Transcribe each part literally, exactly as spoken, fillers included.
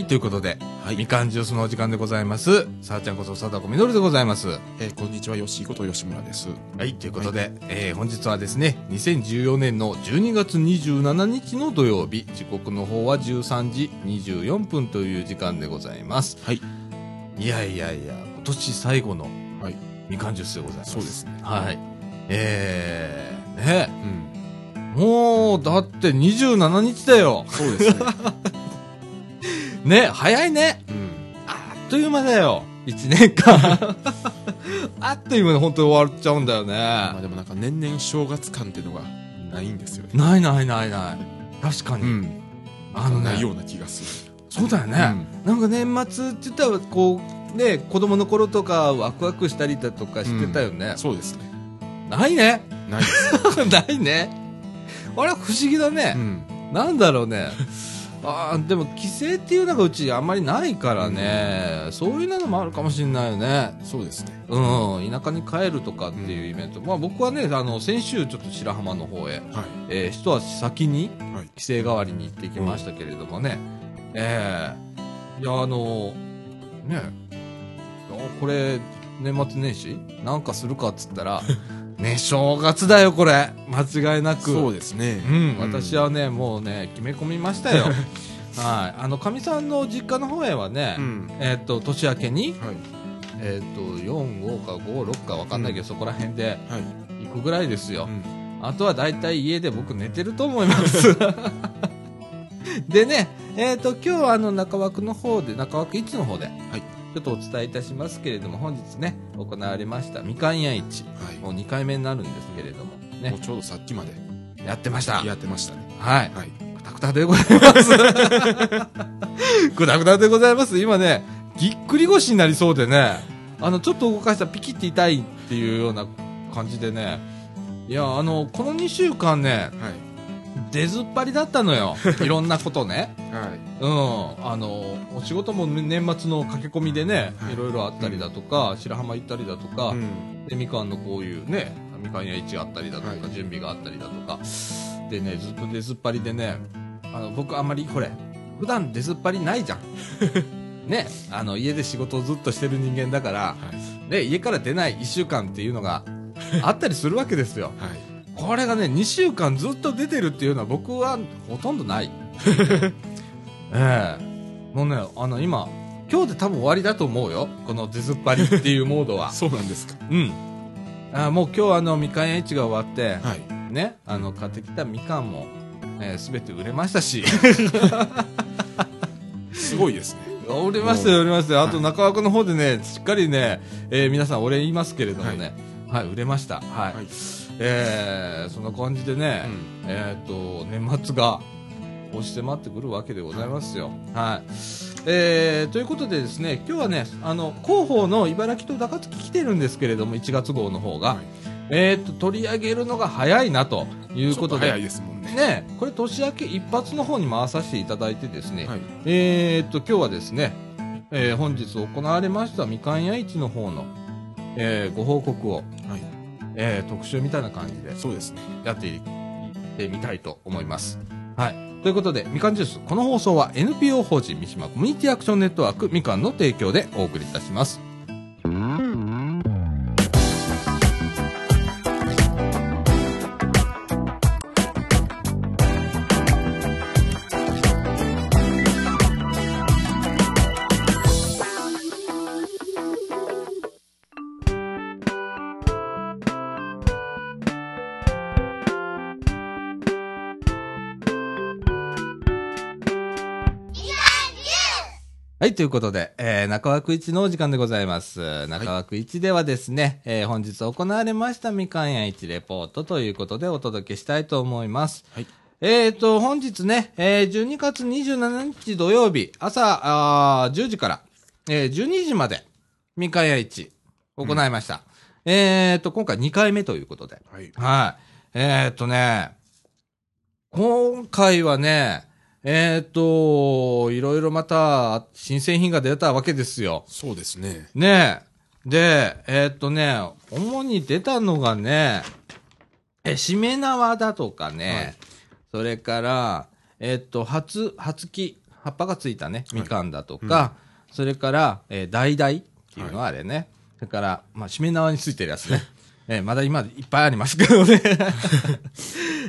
はい、ということで、はい、みかんジュースのお時間でございます。さあちゃんことさだこみのるでございます。えー、こんにちは、よしいこと吉村です。はい、ということで、はい、えー、本日はですね、にせんじゅうよねんのじゅうにがつにじゅうしちにちの土曜日、時刻の方はじゅうさんじにじゅうよんぷんという時間でございます。はい。いやいやいや、今年最後の、はい、みかんジュースでございます。そうですね。はい。えー、ね、うん。もう、だってにじゅうしちにちだよ。そうですね。ね、早いね、うん、あっという間だよいちねんかんあっという間に本当に終わっちゃうんだよね。まあでもなんか年々正月感っていうのがないんですよね。ないないないない。確かに、うん、あのね、ないような気がする。そうだよね、うん、なんか年末って言ったらこうね、子供の頃とかワクワクしたりだとかしてたよね、うん、そうですね。ないね、ないですないね。あれ不思議だね、うん、なんだろうねあでも帰省っていうのがうちあんまりないからね、うん、そういうのもあるかもしれないよね。そうですね、うん、田舎に帰るとかっていうイベント、うん、まあ、僕はね、あの先週ちょっと白浜の方へ、はい、えー、一足先に帰省代わりに行ってきましたけれどもね、はい、えー、いやあのね、これ年末年始なんかするかっつったらね、正月だよこれ間違いなく。そうですね、うん、私はね、うん、もうね決め込みましたよはい、あのかみさんの実家の方へはね、うん、えー、っと年明けに、はい、えー、っとよん、ごかご、ろくか分かんないけど、うん、そこら辺で行くぐらいですよ、はい、うん、あとはだいたい家で僕寝てると思いますでね、えー、っと今日はあの中枠の方で中枠いちの方で、はい、ちょっとお伝えいたしますけれども、本日ね行われましたみかん屋市、はい、もうにかいめになるんですけれどもね、もうちょうどさっきまでやってましたやってましたね。はい、はい、くたくたでございますくたくたでございます。今ねぎっくり腰になりそうでね、あのちょっと動かしたらピキって痛いっていうような感じでね、いやあのこのにしゅうかんね、はい、出ずっぱりだったのよいろんなことねはい、うん、あのお仕事も年末の駆け込みでね、はい、いろいろあったりだとか、うん、白浜行ったりだとか、うん、でみかんのこういうねみかん屋市があったりだとか、はい、準備があったりだとかでね、ずっと出ずっぱりでね、あの僕あんまりこれ普段出ずっぱりないじゃんね、あの家で仕事をずっとしてる人間だから、はい、で家から出ないいっしゅうかんっていうのがあったりするわけですよ、はい、これがねにしゅうかんずっと出てるっていうのは僕はほとんどないええー、もうね、あの今今日で多分終わりだと思うよこの出ずっぱりっていうモードはそうなんですか。うん、あもう今日あのみかん屋市が終わって、はい、ね、あの買ってきたみかんも、えー、全て売れましたしすごいですね。売れましたよ売れましたよ。あと中枠の方でねしっかりね、えー、皆さんお礼言いますけれどもね、はい、はい、売れましたはい、はい、えー、そんな感じでね、うん、えっと年末が押して待ってくるわけでございますよ、はい、えー、ということでですね、今日はねあの広報の茨城と高槻来てるんですけれども、いちがつごうの方が、はい、えー、と取り上げるのが早いなということで、ちょっと早いですもんね、ね、これ年明け一発の方に回させていただいてですね、はい、えー、と今日はですね、えー、本日行われましたみかん屋市の方の、えー、ご報告を、はい、えー、特集みたいな感じでそうですねやっていってみたいと思います。はい、ということで、みかんジュース、この放送は エヌピーオー 法人三島コミュニティアクションネットワークみかんの提供でお送りいたします。はい、ということで、えー、中枠いちのお時間でございます。中枠いちではですね、はい、えー、本日行われましたみかん屋市レポートということでお届けしたいと思います。はい、えーと、本日ね、えー、じゅうにがつにじゅうしちにち土曜日、朝あじゅうじから、えー、じゅうにじまでみかん屋市行いました。うん、えーと、今回にかいめということで。はい。はい。えーとね、今回はね、えっ、ー、と、いろいろまた、新製品が出たわけですよ。そうですね。ねえ。で、えっ、ー、とね、主に出たのがね、え、しめ縄だとかね、はい、それから、えっ、ー、と、初、初木、葉っぱがついたねみかんだとか、はいうん、それからダイダイっていうのはあれね、はい、それからまあしめ縄についてるやつねえー、まだ今いっぱいありますけどね、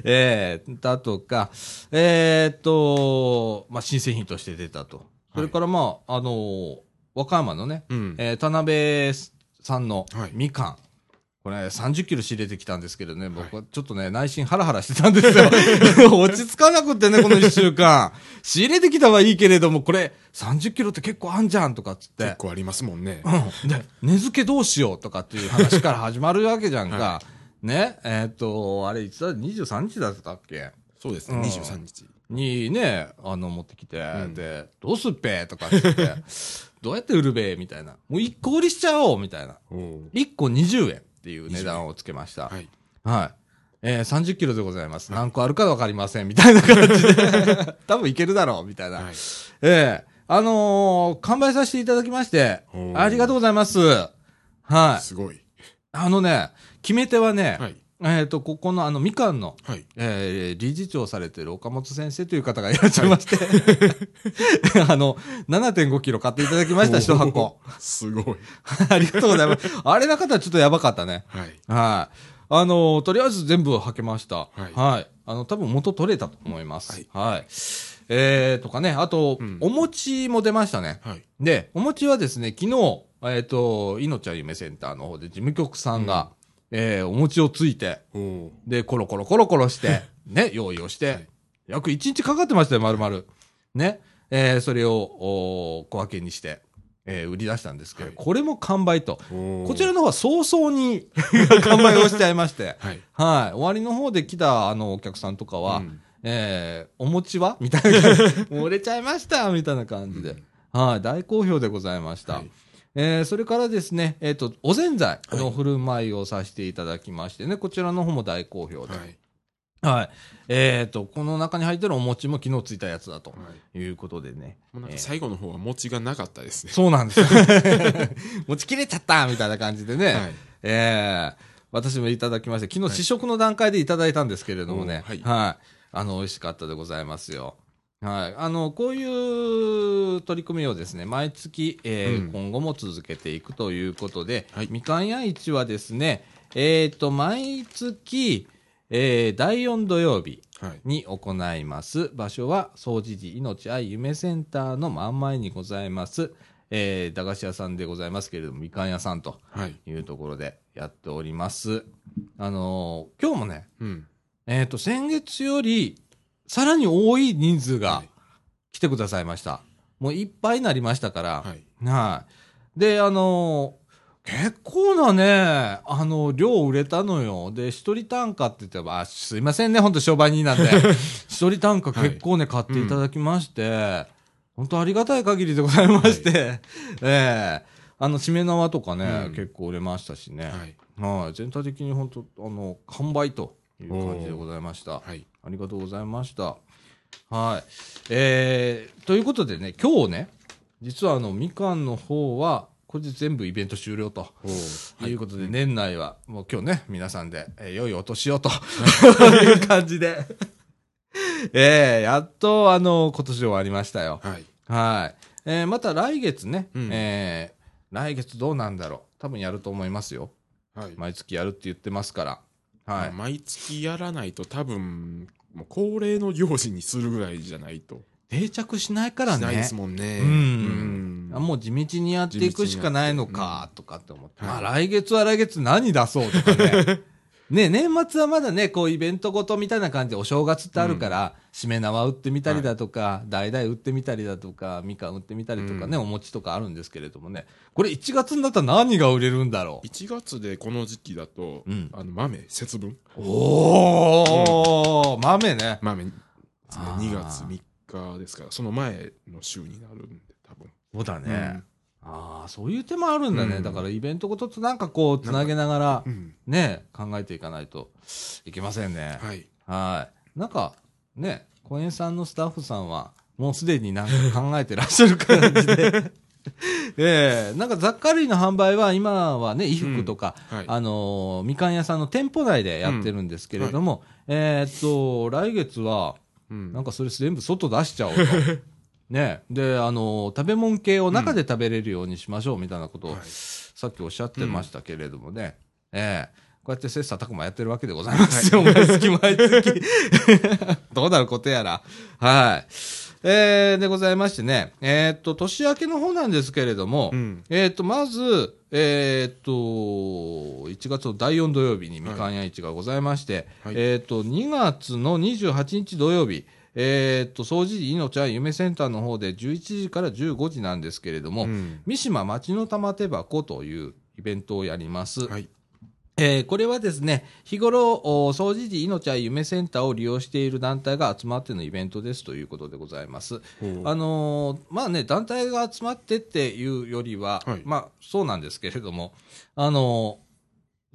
えー、だとか、えーとまあ、新製品として出たと、はい、それから、まああのー、和歌山のね、うんえー、田辺さんのみかん、はい、これ、ね、さんじゅっキロ仕入れてきたんですけどね、僕はちょっとね、はい、内心ハラハラしてたんですよ落ち着かなくってねこのいっしゅうかん仕入れてきたはいいけれども、これさんじゅっキロって結構あんじゃんとかっつって結構ありますもんね、うん、で根付けどうしようとかっていう話から始まるわけじゃんか、はい、ねえっ、ー、とあれいつだにじゅうさんにちだったっけ、そうですね、うん、にじゅうさんにちにねあの持ってきて、うん、でどうすっぺとかっつってどうやって売るべみたいな、もういっこ売りしちゃおうみたいな、いっこにじゅうえんっていう値段をつけました、はい、はいえー、さんじゅっキロでございます、はい、何個あるか分かりませんみたいな感じで多分いけるだろうみたいな、はい、えーあのー、完売させていただきまして、ありがとうございます。はい。すごい。あのね、決め手はね、はい、えっ、ー、と、ここのあの、みかんの、はい、えー、理事長されてる岡本先生という方がいらっしゃいまして、はい、あの、ななてんごキロ買っていただきました、一箱。すごい。ありがとうございます。あれなかったらちょっとやばかったね。はい。はい。あのー、とりあえず全部はけました。はい。はい、あの、多分元取れたと思います。はい。はいえー、とかね、あと、うん、お餅も出ましたね。はい、で、お餅はですね、昨日、えっ、ー、と、いのちゃん夢センターの方で事務局さんが、うん、えー、お餅をついて、で、コロコロコロコロして、ね、用意をして、はい、約いちにちかかってましたよ、丸々。ね、えー、それを小分けにして、えー、売り出したんですけど、はい、これも完売と。こちらの方は早々に完売をしちゃいまして、はい、はい。終わりの方で来た、あの、お客さんとかは、うんえー、お餅はみたいな漏れちゃいましたみたいな感じで、うん、はい大好評でございました、はいえー、それからですね、えっとおぜんざいの振る舞いをさせていただきましてね、こちらの方も大好評で、はい、はい、えっとこの中に入ってるお餅も昨日ついたやつだということでね、はい、もうなんか最後の方は餅がなかったですね、えー、そうなんですよ餅切れちゃったみたいな感じでね、はい、えー、私もいただきまして、昨日試食の段階でいただいたんですけれどもね、はい、はいあの美味しかったでございますよ。はい、あのこういう取り組みをですね、毎月、えーうん、今後も続けていくということで、はい、みかん屋市はですね、えっ、ー、と毎月、えー、だいよん土曜日に行います。はい、場所は総持寺いのち愛夢センターの真ん前にございます、えー、駄菓子屋さんでございますけれども、みかん屋さんというところでやっております。はい、あのー、今日もね。うんえー、と先月よりさらに多い人数が来てくださいました、はい、もういっぱいになりましたから、はいはい、であのー、結構なね、あのー、量売れたのよ。で一人単価って言ってば、あすいませんね本当商売人なんで一人単価結構ね、はい、買っていただきまして、うん、本当ありがたい限りでございまして、はいえー、あのしめ縄とかね、うん、結構売れましたしね、はいはい、全体的に本当あの完売という感じでございました、はい、ありがとうございました、はいえー、ということでね、今日ね実はあのみかんの方はこれで全部イベント終了ということで、はい、年内はもう今日ね皆さんで、えー、良いお年をという感じで、えー、やっとあの今年終わりましたよ、はいはいえー、また来月ね、うんえー、来月どうなんだろう、多分やると思いますよ、はい、毎月やるって言ってますから、はい、毎月やらないと多分もう恒例の行事にするぐらいじゃないと定着しないからね、ないですもんね、うんうん、あもう地道にやっていくしかないのかとかって思って、うんまあ、来月は来月何出そうとかねね、年末はまだねこうイベントごとみたいな感じでお正月ってあるから、うん、しめ縄売ってみたりだとかだいだい売ってみたりだとかみかん売ってみたりとかね、うん、お餅とかあるんですけれどもね、これいちがつになったら何が売れるんだろう。いちがつでこの時期だと、うん、あの豆節分おー、うん、豆ね豆ですね、にがつみっかですからその前の週になるんで多分そうだね、うんああそういう手もあるんだね、うん、だからイベントごととなんかこうつなげながらね、うん、考えていかないといけませんね、はいはいなんかね公園さんのスタッフさんはもうすでになんか考えてらっしゃる感じでえー、なんか雑貨類の販売は今はね衣服とか、うんはい、あのー、みかん屋さんの店舗内でやってるんですけれども、うんはい、えー、っと来月は、うん、なんかそれ全部外出しちゃおうとね、であの食べ物系を中で食べれるようにしましょうみたいなことを、うん、さっきおっしゃってましたけれどもね、はいうんえー、こうやって切磋琢磨やってるわけでございますよ、はい、毎月毎月どうなることやら、はいえー、でございましてね、えー、っと年明けの方なんですけれども、うん、えー、っとまず、えー、っといちがつのだいよん土曜日にみかん屋市がございまして、はいはい、えー、っとにがつのにじゅうはちにち土曜日、えー、っと総持寺いのちゃん夢センターの方でじゅういちじからじゅうごじなんですけれども、うん、三島町の玉手箱というイベントをやります、はいえー、これはですね、日頃総持寺いのちゃん夢センターを利用している団体が集まってのイベントですということでございます。あのー、まあね、団体が集まってっていうよりは、はい、まあそうなんですけれども、あの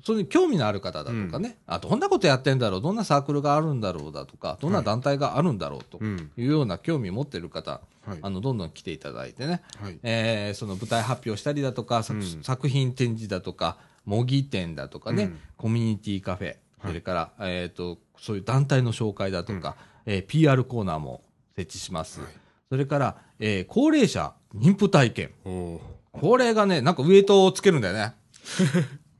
ー、それに興味のある方だとかね、うん、あ、どんなことやってんだろう、どんなサークルがあるんだろうだとか、どんな団体があるんだろうというような興味を持っている方、はい、あのどんどん来ていただいてね、はいえー、その舞台発表したりだとか、うん、作品展示だとか、模擬店だとかね、うん、コミュニティカフェ、はい、それから、えーと、そういう団体の紹介だとか、うんえー、ピーアール コーナーも設置します。はい、それから、えー、高齢者妊婦体験。これがね、なんかウエイトをつけるんだよね。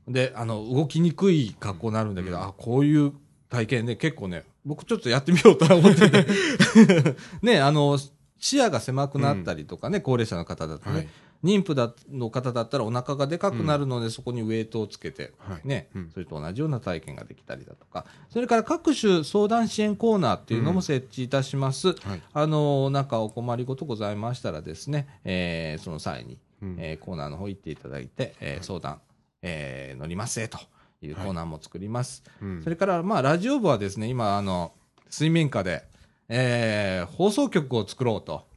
で、あの、動きにくい格好になるんだけど、うん、あ、こういう体験で結構ね、僕ちょっとやってみようと思ってて。ね、あの、視野が狭くなったりとかね、うん、高齢者の方だとね。はい妊婦だの方だったらお腹がでかくなるので、うん、そこにウェイトをつけて、はいねうん、それと同じような体験ができたりだとか、それから各種相談支援コーナーっていうのも設置いたします。うんはい、あのなんかお困りごとございましたらですね、えー、その際に、うんえー、コーナーの方行っていただいて、えー、相談、えー、乗りますねというコーナーも作ります。はいうん、それからまあラジオ部はですね、今あの水面下で、えー、放送局を作ろうと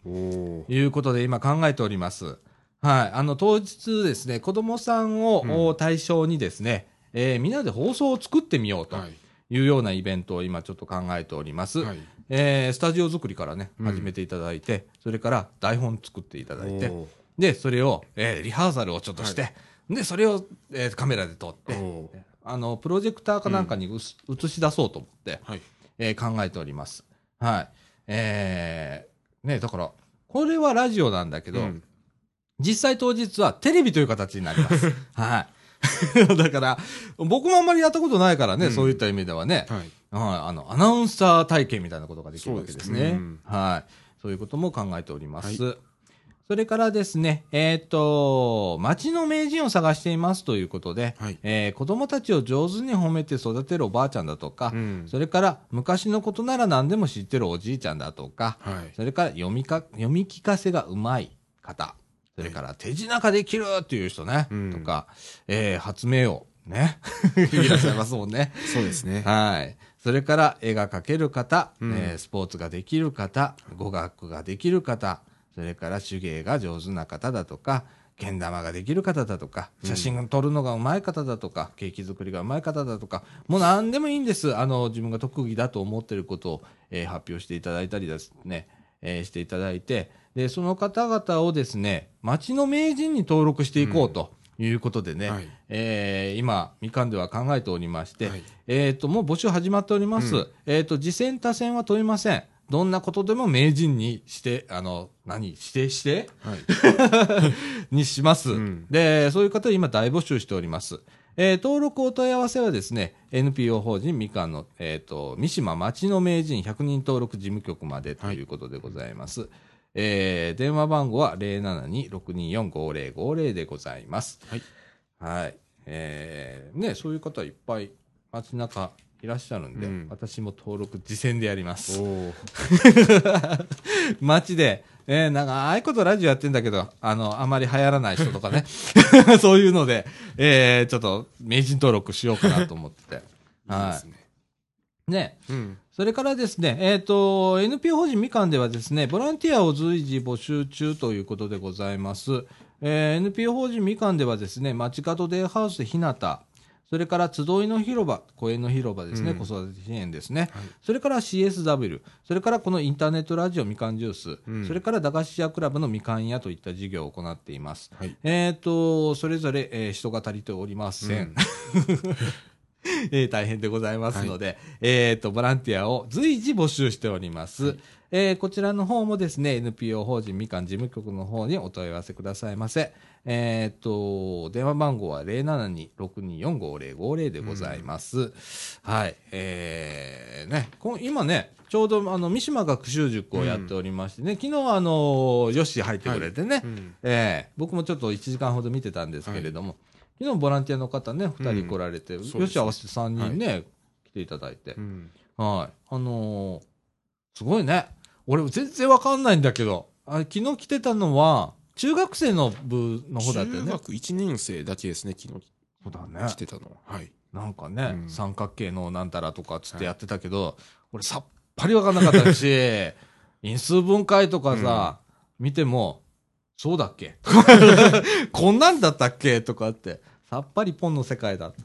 いうことで今考えております。はい、あの当日ですね、子どもさんを対象にですね、うんえー、みんなで放送を作ってみようというようなイベントを今ちょっと考えております、はいえー、スタジオ作りからね始めていただいて、うん、それから台本作っていただいて、でそれを、えー、リハーサルをちょっとして、はい、でそれを、えー、カメラで撮って、あのプロジェクターかなんかに、うん、映し出そうと思って、はいえー、考えております、はいえーね、だからこれはラジオなんだけど、うん実際当日はテレビという形になります。はい。だから、僕もあんまりやったことないからね、うん、そういった意味ではね、はいはい、あの、アナウンサー体験みたいなことができるわけですね。そうですね。うん、はい。そういうことも考えております。はい、それからですね、えっと、町の名人を探していますということで、はいえー、子供たちを上手に褒めて育てるおばあちゃんだとか、うん、それから昔のことなら何でも知ってるおじいちゃんだとか、はい、それから読みか、読み聞かせがうまい方。それから手品ができるっていう人ね、うん、とか、えー、発明王ねいらっしゃいますもんねそうですね、はい、それから絵が描ける方、うんえー、スポーツができる方、語学ができる方、それから手芸が上手な方だとか、けん玉ができる方だとか、写真を撮るのがうまい方だとか、うん、ケーキ作りがうまい方だとか、もう何でもいいんです。あの自分が特技だと思っていることを、えー、発表していただいたりですね、えー、していただいて、でその方々をですね、町の名人に登録していこうということでね、うんはいえー、今みかんでは考えておりまして、はいえー、ともう募集始まっております、うんえー、と次戦他戦は問いません。どんなことでも名人にしてあの何指定して、はい、にします、うん、でそういう方今大募集しております、えー、登録お問い合わせはですね エヌピーオー 法人みかんの、えー、と三島町の名人ひゃくにん登録事務局までということでございます、はいえー、電話番号は ゼロななに ろくにーよん ごーゼロごーゼロ でございます。はい。はい。えー、ね、そういう方いっぱい街中いらっしゃるんで、うん、私も登録自薦でやります。お街で、えー、なんか、ああいうことラジオやってんだけど、あの、あまり流行らない人とかね、そういうので、えー、ちょっと名人登録しようかなと思ってて。はい。いいですね。ね、うん、それからですね、えーと、エヌピーオー 法人みかんではですね、ボランティアを随時募集中ということでございます。えー、エヌピーオー 法人みかんではですね、街角デイハウスひなた、それから集いの広場、公園の広場ですね、うん、子育て支援ですね、はい、それから シーエスダブリュー、それからこのインターネットラジオみかんジュース、うん、それから駄菓子屋クラブのみかん屋といった事業を行っています。はい、えーと、それぞれ、えー、人が足りておりません。うんえー、大変でございますので、はい、えーと、ボランティアを随時募集しております。はい、えー、こちらの方もですね エヌピーオー 法人みかん事務局の方にお問い合わせくださいませ。えー、と電話番号は ゼロななにーろくにーよんごーゼロごーゼロ でございます、うん、はい、えーね、今ねちょうどあの三島学習塾をやっておりましてね、うん、昨日はあのヨッシー入ってくれてね、はい、うん、えー、僕もちょっといちじかんほど見てたんですけれども、はい、昨日ボランティアの方ねふたり来られて、うん、ヨッシー合わせてさんにんね、はい、来ていただいて、うん、はい、あのー、すごいね。俺全然わかんないんだけど、あ、昨日来てたのは中学生の部の方だったよね。中学いちねん生だけですね、昨日そうだね来てたのは、はい、なんかね、うん、三角形のなんたらとかっつってやってたけど、はい、俺さっぱりわかんなかったし因数分解とかさ、うん、見てもそうだっけこんなんだったっけとかってさっぱりポンの世界だった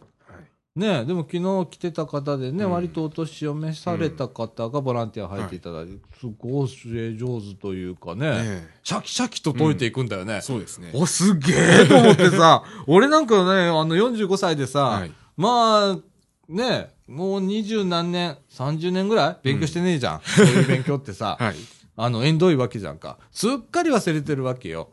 ね。え、でも昨日来てた方でね、うん、割とお年を召された方がボランティア入っていただいて、うん、すごい上手というかね、ええ、シャキシャキと解いていくんだよね。うん、そうですね。お、すげえと思ってさ、俺なんかね、あのよんじゅうごさいでさ、はい、まあ、ねえ、もう二十何年、三十年ぐらい勉強してねえじゃん。うん、そういう勉強ってさ、はい、あの、縁遠いわけじゃんか。すっかり忘れてるわけよ。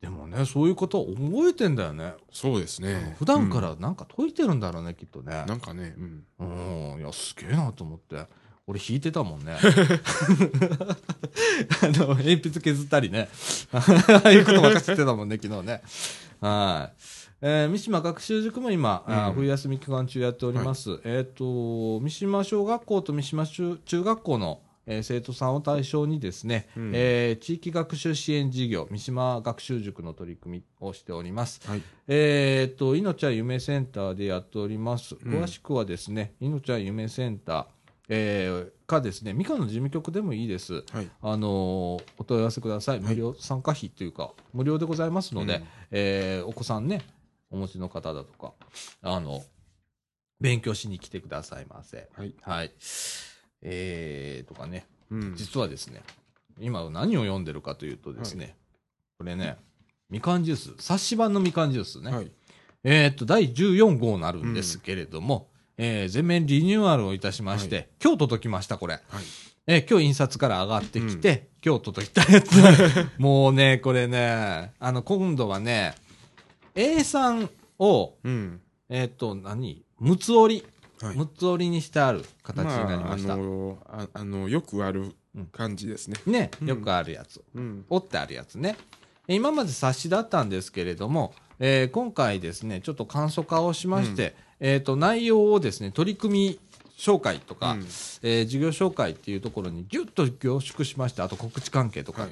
でもね、そういうことを覚えてんだよね。そうですね。普段からなんか解いてるんだろうね、うん、きっとね。なんかね、うん。うん、いや、すげえなと思って。俺弾いてたもんね。あの、鉛筆削ったりね。ああいうこと任せてたもんね、昨日ね。はい。えー、三島学習塾も今、うん、あ冬休み期間中やっております。はい、えっ、ー、と、三島小学校と三島中学校のえー、生徒さんを対象にですね、うん、えー、地域学習支援事業三島学習塾の取り組みをしております、はい、えー、といのちゃん夢センターでやっております、うん、詳しくはですねいのちゃん夢センター、えー、かですねみかんの事務局でもいいです、はい、あのー、お問い合わせください。無料参加費というか、はい、無料でございますので、うん、えー、お子さんねお持ちの方だとかあの勉強しに来てくださいませ。はい、はい、えーとかね、うん、実はですね今何を読んでるかというとですね、はい、これねみかんジュース冊子版のみかんジュースね、はい、えーとだいじゅうよんごうになるんですけれども、うん、えー、全面リニューアルをいたしまして、はい、今日届きましたこれ、はい、えー、今日印刷から上がってきて、うん、今日届いたやつもうねこれねあの今度はね A さんを、うん、えーと何むつ折りはい、むつ折りにしてある形になりました。まあ、あのー、あ、あのよくある感じですね、うん、ね、よくあるやつ、うん、折ってあるやつね。今まで冊子だったんですけれども、えー、今回ですねちょっと簡素化をしまして、うん、えーと内容をですね取り組み紹介とか、うん、えー、事業紹介っていうところにギュッと凝縮しまして、あと告知関係とか、はい、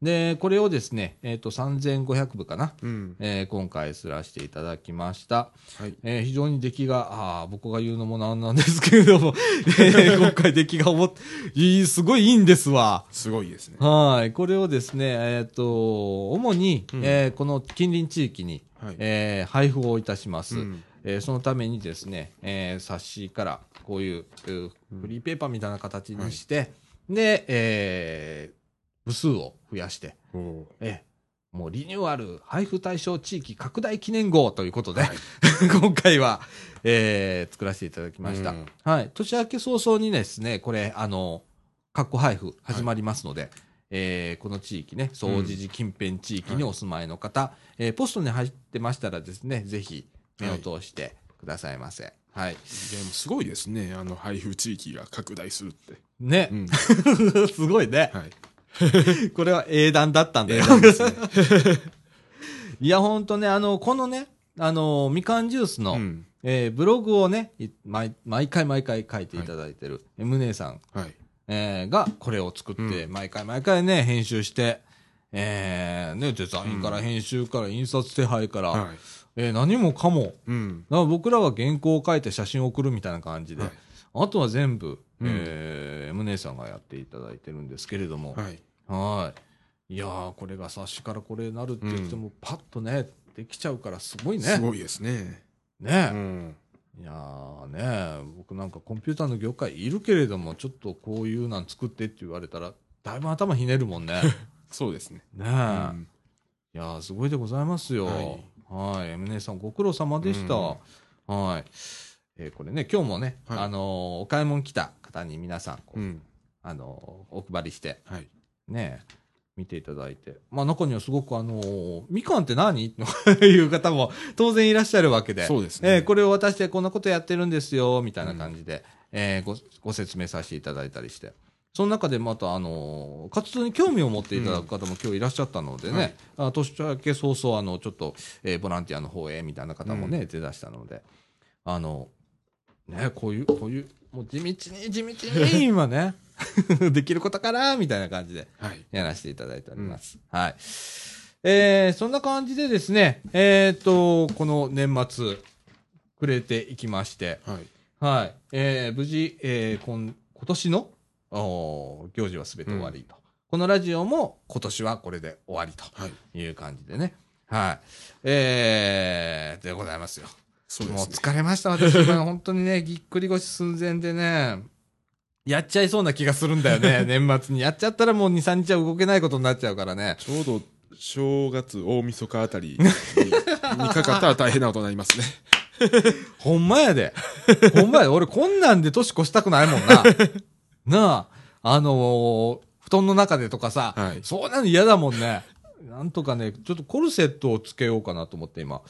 でこれをですね、えー、とさんぜんごひゃくぶかな、うん、えー、今回刷らせていただきました、はい、えー、非常に出来があ僕が言うのもなんなんですけれども、えー、今回出来が思っいいすごいいいんですわ。すごいですね。はい、これをですね、えー、と主に、うん、えー、この近隣地域に、はい、えー、配布をいたします、うん、えー、そのためにですね、えー、冊子からこういうフリーペーパーみたいな形にして、うん、はい、で、えー部数を増やして、ええ、もうリニューアル配布対象地域拡大記念号ということで、はい、今回は、えー、作らせていただきました、うん、はい、年明け早々にですねこれあの括弧配布始まりますので、はい、えー、この地域ね総持寺近辺地域にお住まいの方、うん、はい、えー、ポストに入ってましたらですねぜひ目を通してくださいませ、はい、はい、でもすごいですねあの配布地域が拡大するってね、うん、すごいね、はい、これは英断だったんだよ、ね、いやほんとねあのこのねあのみかんジュースの、うん、えー、ブログをね 毎, 毎回毎回書いていただいてる、はい、ムネさん、はい、えー、がこれを作って、うん、毎回毎回ね編集して、えーね、デザインから編集から印刷手配から、うん、えー、何もかも、うん、だから僕らは原稿を書いて写真を送るみたいな感じで、はい、あとは全部ムネ、えーうん、さんがやっていただいてるんですけれども、はい、はい、いやーこれが冊子からこれになるって言っても、うん、パッとねできちゃうからすごいね。すごいですね。ね、うん、いやーね僕なんかコンピューターの業界いるけれどもちょっとこういうなん作ってって言われたらだいぶ頭ひねるもんね。そうですね。ね、うん、いやーすごいでございますよ。はい、はい、ムネさんご苦労様でした。うん、はい。えー、これね今日もね、はい、あのー、お買い物来た方に皆さんこう、うん、あのお配りして、はい、ねえ見ていただいて、まあ、中にはすごく、あのー、みかんって何という方も当然いらっしゃるわけで、そうですね、えー、これを渡してこんなことやってるんですよみたいな感じで、うん、えー、ご, ご説明させていただいたりして、その中でまた、あのー、活動に興味を持っていただく方も今日いらっしゃったのでね、うん、あ年明け早々あのちょっと、えー、ボランティアの方へみたいな方もね、うん、出だしたので、あのね、こういうこういうもう地道に地道に今ねできることからみたいな感じでやらせていただいております、うん、はい、えー、そんな感じでですね、えっとこの年末くれていきまして、はい、はい、えー、無事、えー、こん今年の行事はすべて終わりと、うん、このラジオも今年はこれで終わりという感じでね、はい、はい、えー、でございますよ。そうですね、もう疲れました私本当にねぎっくり腰寸前でね、やっちゃいそうな気がするんだよね年末にやっちゃったらもう にさんにちは動けないことになっちゃうからね、ちょうど正月大晦日あたりにかかったら大変なことになりますねほんまやでほんまやで、俺こんなんで年越したくないもんななあ、あのー、布団の中でとかさ、はい、そうなの嫌だもんね。なんとかねちょっとコルセットをつけようかなと思って今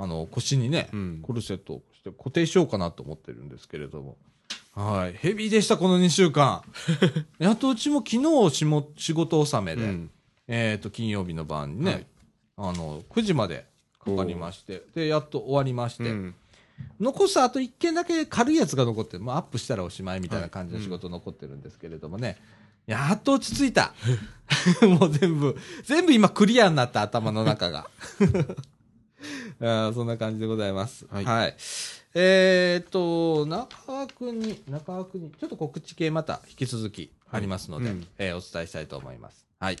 あの腰にね、うん、コルセットをして固定しようかなと思ってるんですけれども、はい、ヘビーでしたこのにしゅうかんやっとうちも昨日しも仕事納めで、うん、えーと金曜日の晩にね、はい、あのくじまでかかりまして、でやっと終わりまして、うん、残すあといっけんだけ軽いやつが残って、まあ、アップしたらおしまいみたいな感じの仕事残ってるんですけれどもね、はい、うん、やっと落ち着いたもう全部全部今クリアになった頭の中があ、そんな感じでございます、はい、はい、えーと中川君に中川君にちょっと告知系また引き続きありますので、はい、うん、えー、お伝えしたいと思います、はい。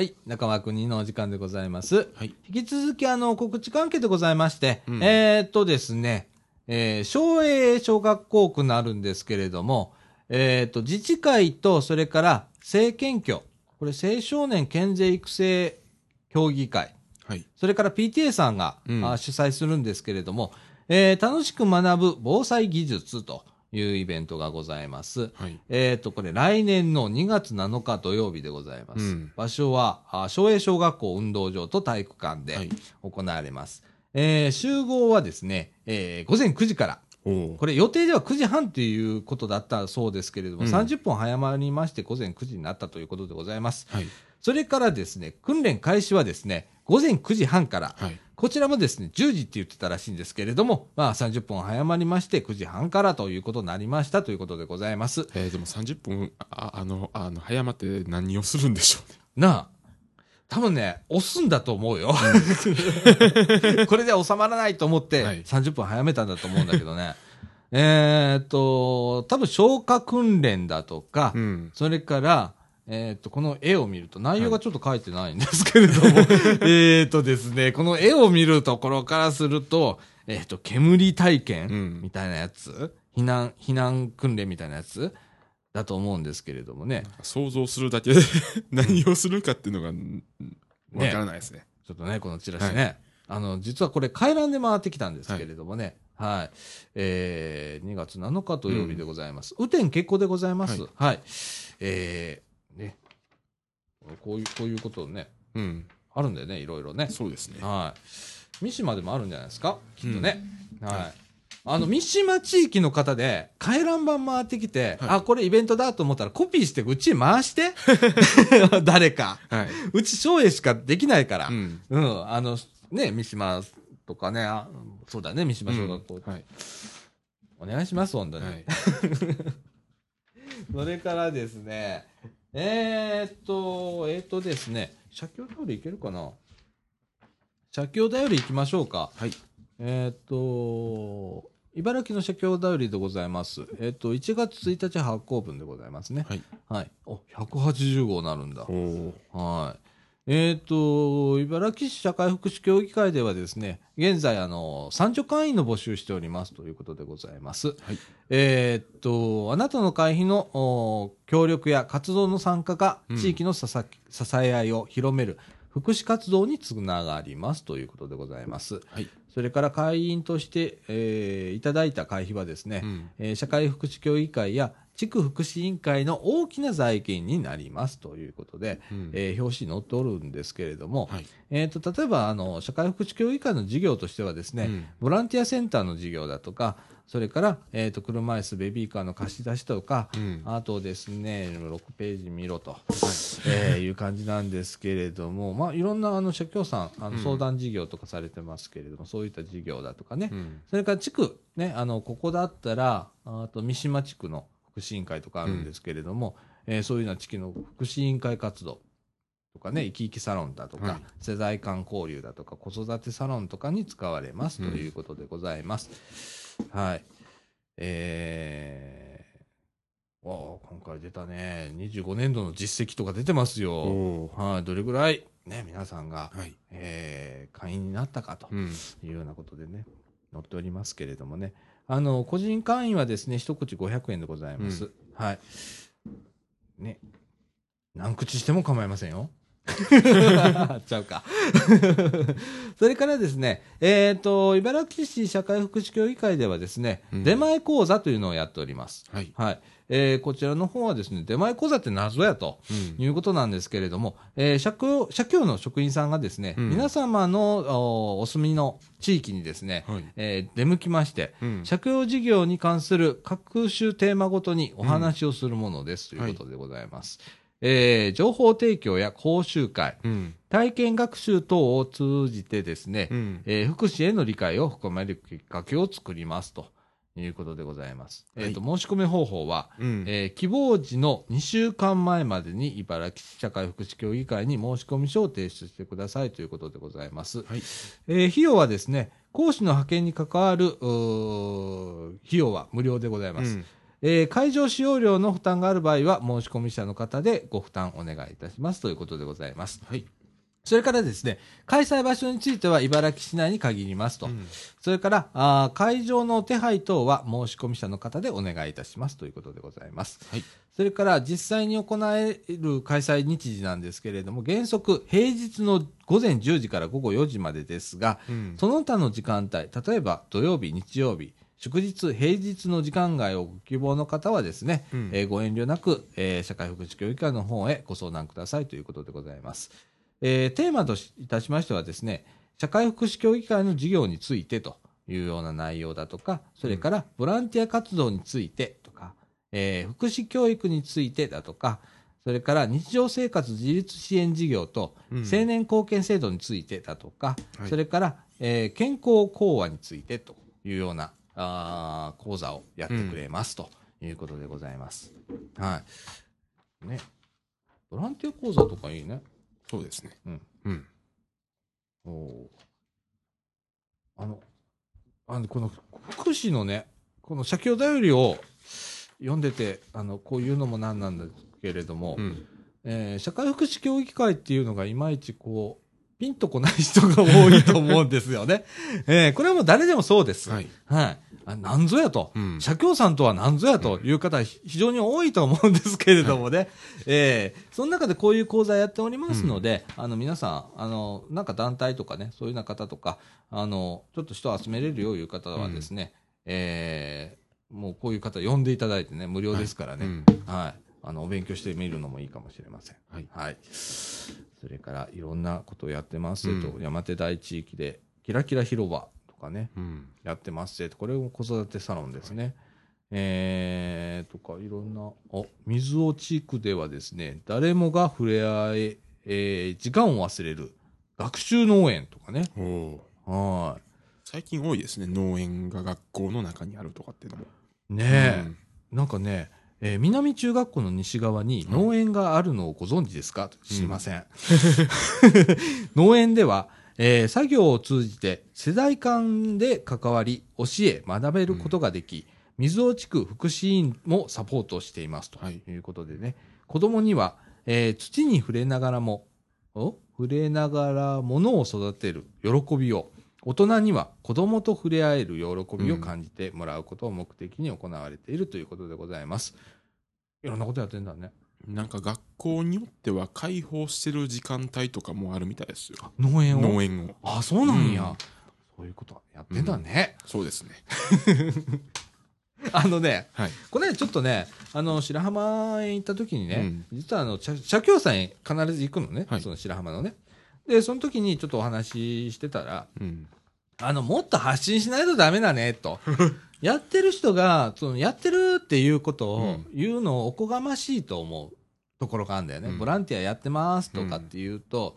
はい、中川くんにのお時間でございます、はい、引き続きあの告知関係でございまして、うん、えー、っとですね、えー、松栄小学校区になるんですけれども、えー、っと自治会とそれから青県協、これ青少年健全育成協議会、はい、それから ピーティーエー さんが、うん、主催するんですけれども、えー、楽しく学ぶ防災技術というイベントがございます、はい、えー、とこれ来年のにがつなのか土曜日でございます、うん、場所は松栄小学校運動場と体育館で行われます、はい、えー、集合はですね、えー、ごぜんくじから、これ予定ではくじはんということだったそうですけれども、うん、さんじゅっぷん早まりましてごぜんくじになったということでございます、はい、それからですね訓練開始はですねごぜんくじはんから、はい、こちらもですねじゅうじって言ってたらしいんですけれども、まあ、さんじゅっぷん早まりましてくじはんからということになりましたということでございます、えー、でもさんじゅっぷんああのあの早まって何をするんでしょうねなあ、多分ね押すんだと思うよ、うん、これで収まらないと思ってさんじゅっぷん早めたんだと思うんだけどね、はい、えーっと多分消火訓練だとか、うん、それからえー、とこの絵を見ると内容がちょっと書いてないんですけれども、はい、えーとですねこの絵を見るところからすると、えー、と煙体験みたいなやつ、うん、避難避難訓練みたいなやつだと思うんですけれどもね、想像するだけで何をするかっていうのがわからないですね、ね、ちょっとねこのチラシね、はい、あの実はこれ回覧で回ってきたんですけれどもね、はいはい、えー、にがつなのか土曜日でございます、うん、雨天決行でございます、はい、はい、えーね、こういうこういうことね、うん、あるんだよねいろいろね、そうですね、はい、三島でもあるんじゃないですかきっとね、うん、はい、はい、あの三島地域の方で回覧板回ってきて、はい、あこれイベントだと思ったらコピーしてうち回して誰か、はい、うち松栄しかできないから、うん、うん、あのね三島とかね、あそうだね三島小学校、うん、はい、お願いします本当に、はい、それからですねえー、っと、えー、っとですね、社協だよりいけるかな、社協だよりいきましょうか、はい、えー、っと、茨城の社協だよりでございます、えー、っと、いちがつついたち発行分でございますね、はい、はい、おひゃくはちじゅうごうになるんだ、おはい、えーと、茨城市社会福祉協議会ではですね、現在あの三助会員の募集しておりますということでございます、はい。えーと、あなたの会費の協力や活動の参加が地域の支え合いを広める福祉活動につながりますということでございます、はい。それから会員として、えー、いただいた会費はですね、うん、えー、社会福祉協議会や地区福祉委員会の大きな財源になりますということで、うん、えー、表紙に載っておるんですけれども、はい、えー、と例えばあの社会福祉協議会の事業としてはですね、うん、ボランティアセンターの事業だとか、それから、えー、と車椅子ベビーカーの貸し出しとか、うん、あとですねろくページ見ろと、はい、えー、いう感じなんですけれども、まあ、いろんなあの社協さんあの相談事業とかされてますけれども、うん、そういった事業だとかね、うん、それから地区、ね、あのここだったらあと三島地区の福祉委員会とかあるんですけれども、うん、えー、そういうような地域の福祉委員会活動とかね、生き生きサロンだとか、はい、世代間交流だとか子育てサロンとかに使われますということでございます、うん、はい。えー、わあ、今回出たね、にじゅうごねんどの実績とか出てますよ、はい。どれぐらい、ね、皆さんが、はい、えー、会員になったかというようなことでね、うん、載っておりますけれどもね、あの個人会員はですね一口ごひゃくえんでございます、うん、はい、ね、何口しても構いませんよちゃうかそれからですね、えー、と茨城市社会福祉協議会ではですね、うん、出前講座というのをやっております、はい、はい。えー、こちらの方はですね出前講座って謎やということなんですけれども、うん、えー、社協、社協の職員さんがですね、うん、皆様の お, お住みの地域にですね、はい、えー、出向きまして、うん、社協事業に関する各種テーマごとにお話をするものです、うん、ということでございます、はい。えー、情報提供や講習会、うん、体験学習等を通じてですね、うん、えー、福祉への理解を深めるきっかけを作りますということでございます、はい。えー、と申し込み方法は、うん、えー、希望時のにしゅうかんまえまでに茨城市社会福祉協議会に申込書を提出してくださいということでございます、はい。えー、費用はですね講師の派遣に関わる費用は無料でございます、うん、えー、会場使用料の負担がある場合は申し込み者の方でご負担お願いいたしますということでございます、はい。それからですね開催場所については茨城市内に限りますと、うん、それからあ会場の手配等は申し込み者の方でお願いいたしますということでございます、はい。それから実際に行える開催日時なんですけれども原則平日のごぜんじゅうじからごごよじまでですが、うん、その他の時間帯例えば土曜日日曜日祝日、平日の時間外をご希望の方はですね、うん、えー、ご遠慮なく、えー、社会福祉協議会の方へご相談くださいということでございます、えー、テーマといたしましてはですね社会福祉協議会の事業についてというような内容だとかそれからボランティア活動についてとか、うん、えー、福祉教育についてだとかそれから日常生活自立支援事業と青年貢献制度についてだとか、うん、それから、えー、健康講話についてというようなあ講座をやってくれます、うん、ということでございます、はいね。ボランティア講座とかいいね。そうですね、うんうん、おあのあのこの福祉のねこの社協だよりを読んでてあのこういうのもなんなんですけれども、うん、えー、社会福祉協議会っていうのがいまいちこうピンとこない人が多いと思うんですよね、えー、これはもう誰でもそうです、はいはい、あなんぞやと、うん、社協さんとはなんぞやという方は非常に多いと思うんですけれどもね、はい、えー、その中でこういう講座やっておりますので、うん、あの皆さんあのなんか団体とかねそういうような方とかあのちょっと人を集めれるよういう方はですね、うん、えー、もうこういう方呼んでいただいてね無料ですからね、はい、うん、はい、あのお勉強してみるのもいいかもしれません、はい、はい。それからいろんなことをやってます、うん、と山手台地域でキラキラ広場とかね、うん、やってますとこれも子育てサロンですね、はい、えー、とかいろんなあ水尾地区ではですね誰もが触れ合い、えー、時間を忘れる学習農園とかねはい。最近多いですね農園が学校の中にあるとかっていうのもねえ、うん、なんかねえー、南中学校の西側に農園があるのをご存知ですか、うん、知りません農園では、えー、作業を通じて世代間で関わり教え学べることができ、うん、水尾地区福祉委員もサポートしていますということでね、はい、子どもには、えー、土に触れながらもお触れながら物を育てる喜びを、大人には子供と触れ合える喜びを感じてもらうことを目的に行われているということでございます。いろんなことやってんだね。なんか学校によっては開放してる時間帯とかもあるみたいですよ。農園を。農園を。あ、そうなんや。うん、そういうことやってんだね。うん、そうですね。あのね、はい、これちょっとね、あの白浜へ行った時にね、うん、実はあの社協さんへ必ず行くのね、はい、その白浜のね。でその時にちょっとお話ししてたら、うん、あのもっと発信しないとダメだねと。やってる人がそのやってるっていうことを言うのをおこがましいと思うところがあるんだよね、うん、ボランティアやってますとかっていうと、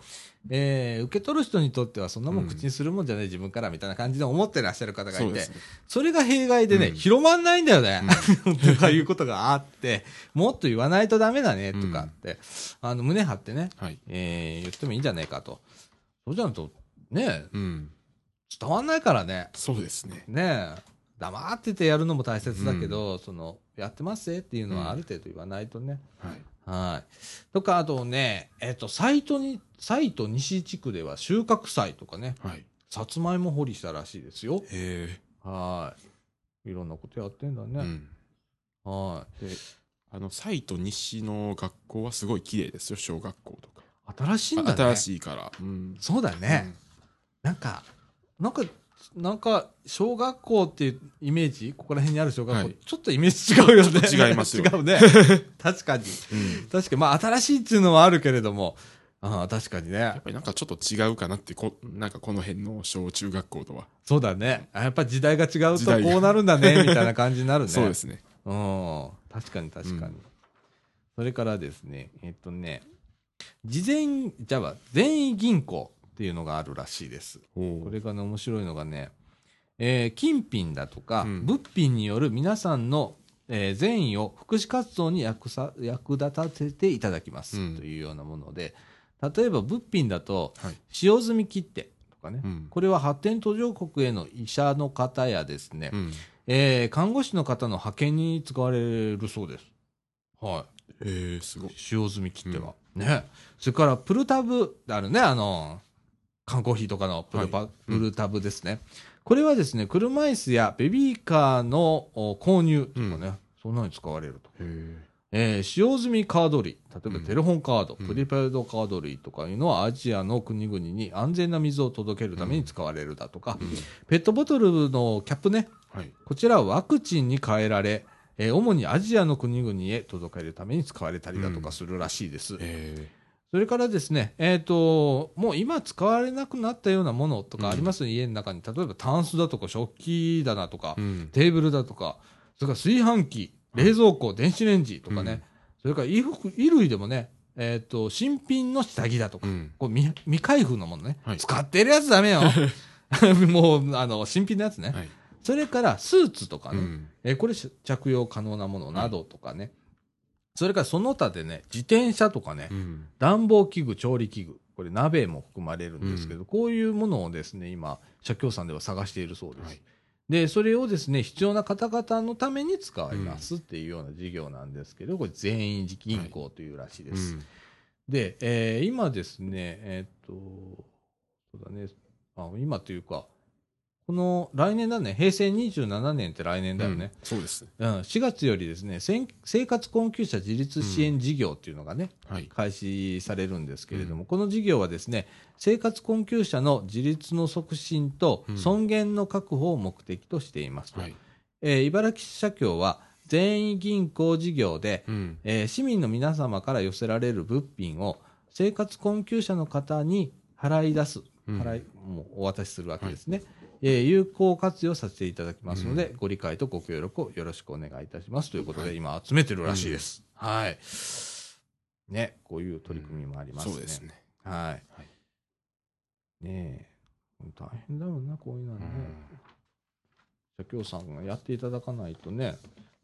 うん、えー、受け取る人にとってはそんなもん口にするもんじゃない自分からみたいな感じで思ってらっしゃる方がいて、 そうですね、それが弊害でね、うん、広まんないんだよね、うん、とかいうことがあってもっと言わないとダメだねとかって、うん、あの胸張ってね、はい、えー、言ってもいいんじゃないかと。そうじゃないとね、うん、伝わんないからね。そうですね。ねえ、黙っててやるのも大切だけど、うん、そのやってますぜっていうのはある程度言わないとね、うん、はい、はい。とかあとね、えっとサイトにサイト西地区では収穫祭とかね、はい、さつまいも掘りしたらしいですよ。へえ、はい、いろんなことやってんだね、うん、はい。であのサイト西の学校はすごい綺麗ですよ。小学校とか新しいんだね。新しいから、うん、そうだね、うん、なんかなんかなんか小学校っていうイメージ、ここら辺にある小学校、はい、ちょっとイメージ違うよね。違いますよ。違うね。確かに、うん、確かに、まあ新しいっていうのはあるけれども、ああ確かにね。やっぱりなんかちょっと違うかなって、こなんかこの辺の小中学校とは。そうだね。やっぱり時代が違うとこうなるんだねみたいな感じになるね。そうですね。うん、確かに確かに、うん。それからですね、えっとね、事前じゃあ善意銀行。っていうのがあるらしいです。これがね面白いのがね、えー、金品だとか、うん、物品による皆さんの、えー、善意を福祉活動に 役, さ役立たせていただきます、うん、というようなもので、例えば物品だと、はい、使用済み切手とかね、うん、これは発展途上国への医者の方やですね、うん、えー、看護師の方の派遣に使われるそうです。はい、えー、すごい。使用済み切手は、うん、ね。それからプルタブあるね、あの缶コーヒーとかのプルパ、はい、プルタブですね、うん。これはですね、車椅子やベビーカーの購入とかね、うん、そんなに使われると。へ、えー、使用済みカード類、例えばテレホンカード、うん、プリペイドカード類とかいうのはアジアの国々に安全な水を届けるために使われるだとか、うんうん、ペットボトルのキャップね、はい、こちらはワクチンに変えられ、えー、主にアジアの国々へ届けるために使われたりだとかするらしいです。うん、えーそれからですね、えっと、もう今使われなくなったようなものとかあります、うん、家の中に。例えばタンスだとか食器棚とか、うん、テーブルだとか、それから炊飯器、冷蔵庫、うん、電子レンジとかね、うん、それから衣服、衣類でもね、えっと、新品の下着だとか、うん、こう 未, 未開封のものね、はい、使ってるやつダメよ。もう、あの、新品のやつね。はい、それからスーツとかね、うん、えー、これ着用可能なものなどとかね。はい、それからその他でね、自転車とかね、うん、暖房器具、調理器具、これ鍋も含まれるんですけど、うん、こういうものをですね、今、社協さんでは探しているそうです。はい、で、それをですね、必要な方々のために使いますっていうような事業なんですけど、うん、これ全員銀行というらしいです。はい、うん、で、えー、今ですね、えー、っと、そうだね、あ、今というか、この来年だね、へいせいにじゅうななねんって来年だよね、うん、そうです、うん、しがつよりですね、生活困窮者自立支援事業っていうのがね、うん、はい、開始されるんですけれども、うん、この事業はですね、生活困窮者の自立の促進と尊厳の確保を目的としていますと、うん、はい、えー、茨城社協は善意銀行事業で、うん、えー、市民の皆様から寄せられる物品を生活困窮者の方に払い出す、払い、うん、もうお渡しするわけですね、はい、えー、有効活用させていただきますので、うん、ご理解とご協力をよろしくお願いいたしますということで、はい、今集めてるらしいです、うん、はい、ね、こういう取り組みもありますね、うん、そうですね、はい、はい、ねえ、大変だろうな、こういうのはね、社協、うん、さんがやっていただかないとね、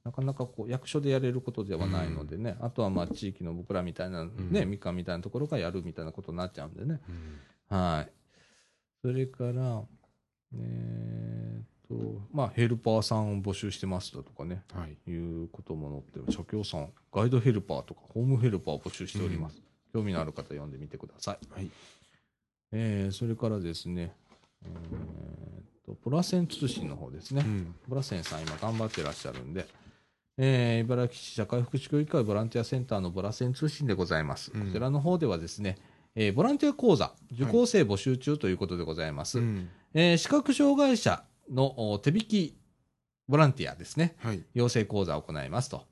なかなかこう役所でやれることではないのでね、うん、あとはまあ地域の僕らみたいなね、うん、みかんみたいなところがやるみたいなことになっちゃうんでね、うん、はい。それからえーとまあ、ヘルパーさんを募集してますだとかね、はい、いうことも載って、社協さん、ガイドヘルパーとかホームヘルパーを募集しております、うん、興味のある方読んでみてください、はい。えー、それからですね、えー、とプラセン通信の方ですね、うん、プラセンさん今頑張ってらっしゃるんで、えー、茨城市社会福祉協議会ボランティアセンターのプラセン通信でございます、うん、こちらの方ではですね、えー、ボランティア講座受講生募集中ということでございます、はい、えー、視覚障害者の手引きボランティアですね、はい、養成講座を行いますと、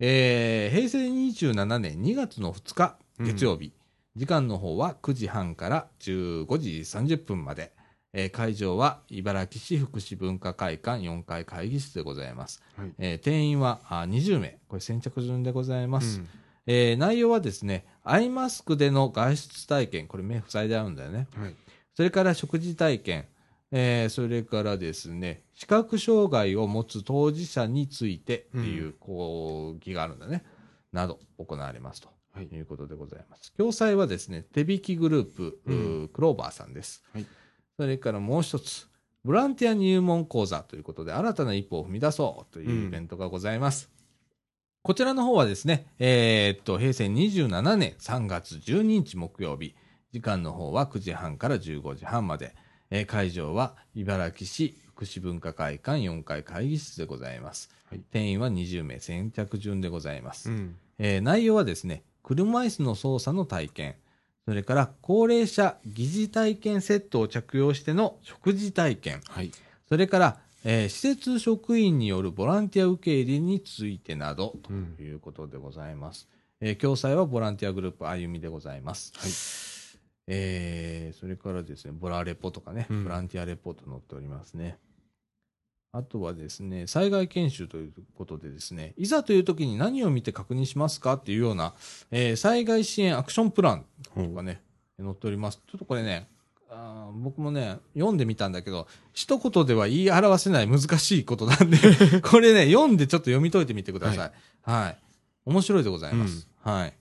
えー、平成にじゅうななねんにがつのふつか月曜日、うん、時間の方はくじはんからじゅうごじさんじゅっぷんまで、えー、会場は茨城市福祉文化会館よんかい会議室でございます、はい、えー、定員はにじゅうめい、これ先着順でございます、うん、えー、内容はですね、アイマスクでの外出体験、これ目塞いであるんだよね、はい、それから食事体験、えー、それからですね、視覚障害を持つ当事者についてっていう講義があるんだね、うん、など行われますということでございます、はい、共催はですね手引きグループ、うん、クローバーさんです、はい、それからもう一つボランティア入門講座ということで新たな一歩を踏み出そうというイベントがございます、うん、こちらの方はですね、えー、っと平成にじゅうななねんさんがつじゅうににち木曜日、時間の方はくじはんからじゅうごじはんまで、えー、会場は茨城市福祉文化会館よんかい会議室でございます、はい、定員はにじゅうめい先着順でございます、うん、えー、内容はですね車椅子の操作の体験、それから高齢者疑似体験セットを着用しての食事体験、はい、それから、えー、施設職員によるボランティア受け入れについてなどということでございます、うん、えー、共催はボランティアグループあゆみでございます、はい、えー、それからですねボラレポとかね、ボランティアレポート載っておりますね、うん、あとはですね災害研修ということでですね、いざという時に何を見て確認しますかっていうような、えー、災害支援アクションプランとかね、うん、載っております。ちょっとこれね、あ、僕もね読んでみたんだけど一言では言い表せない難しいことなんでこれね読んでちょっと読み解いてみてください、はい、はい、面白いでございます、うん、はいっ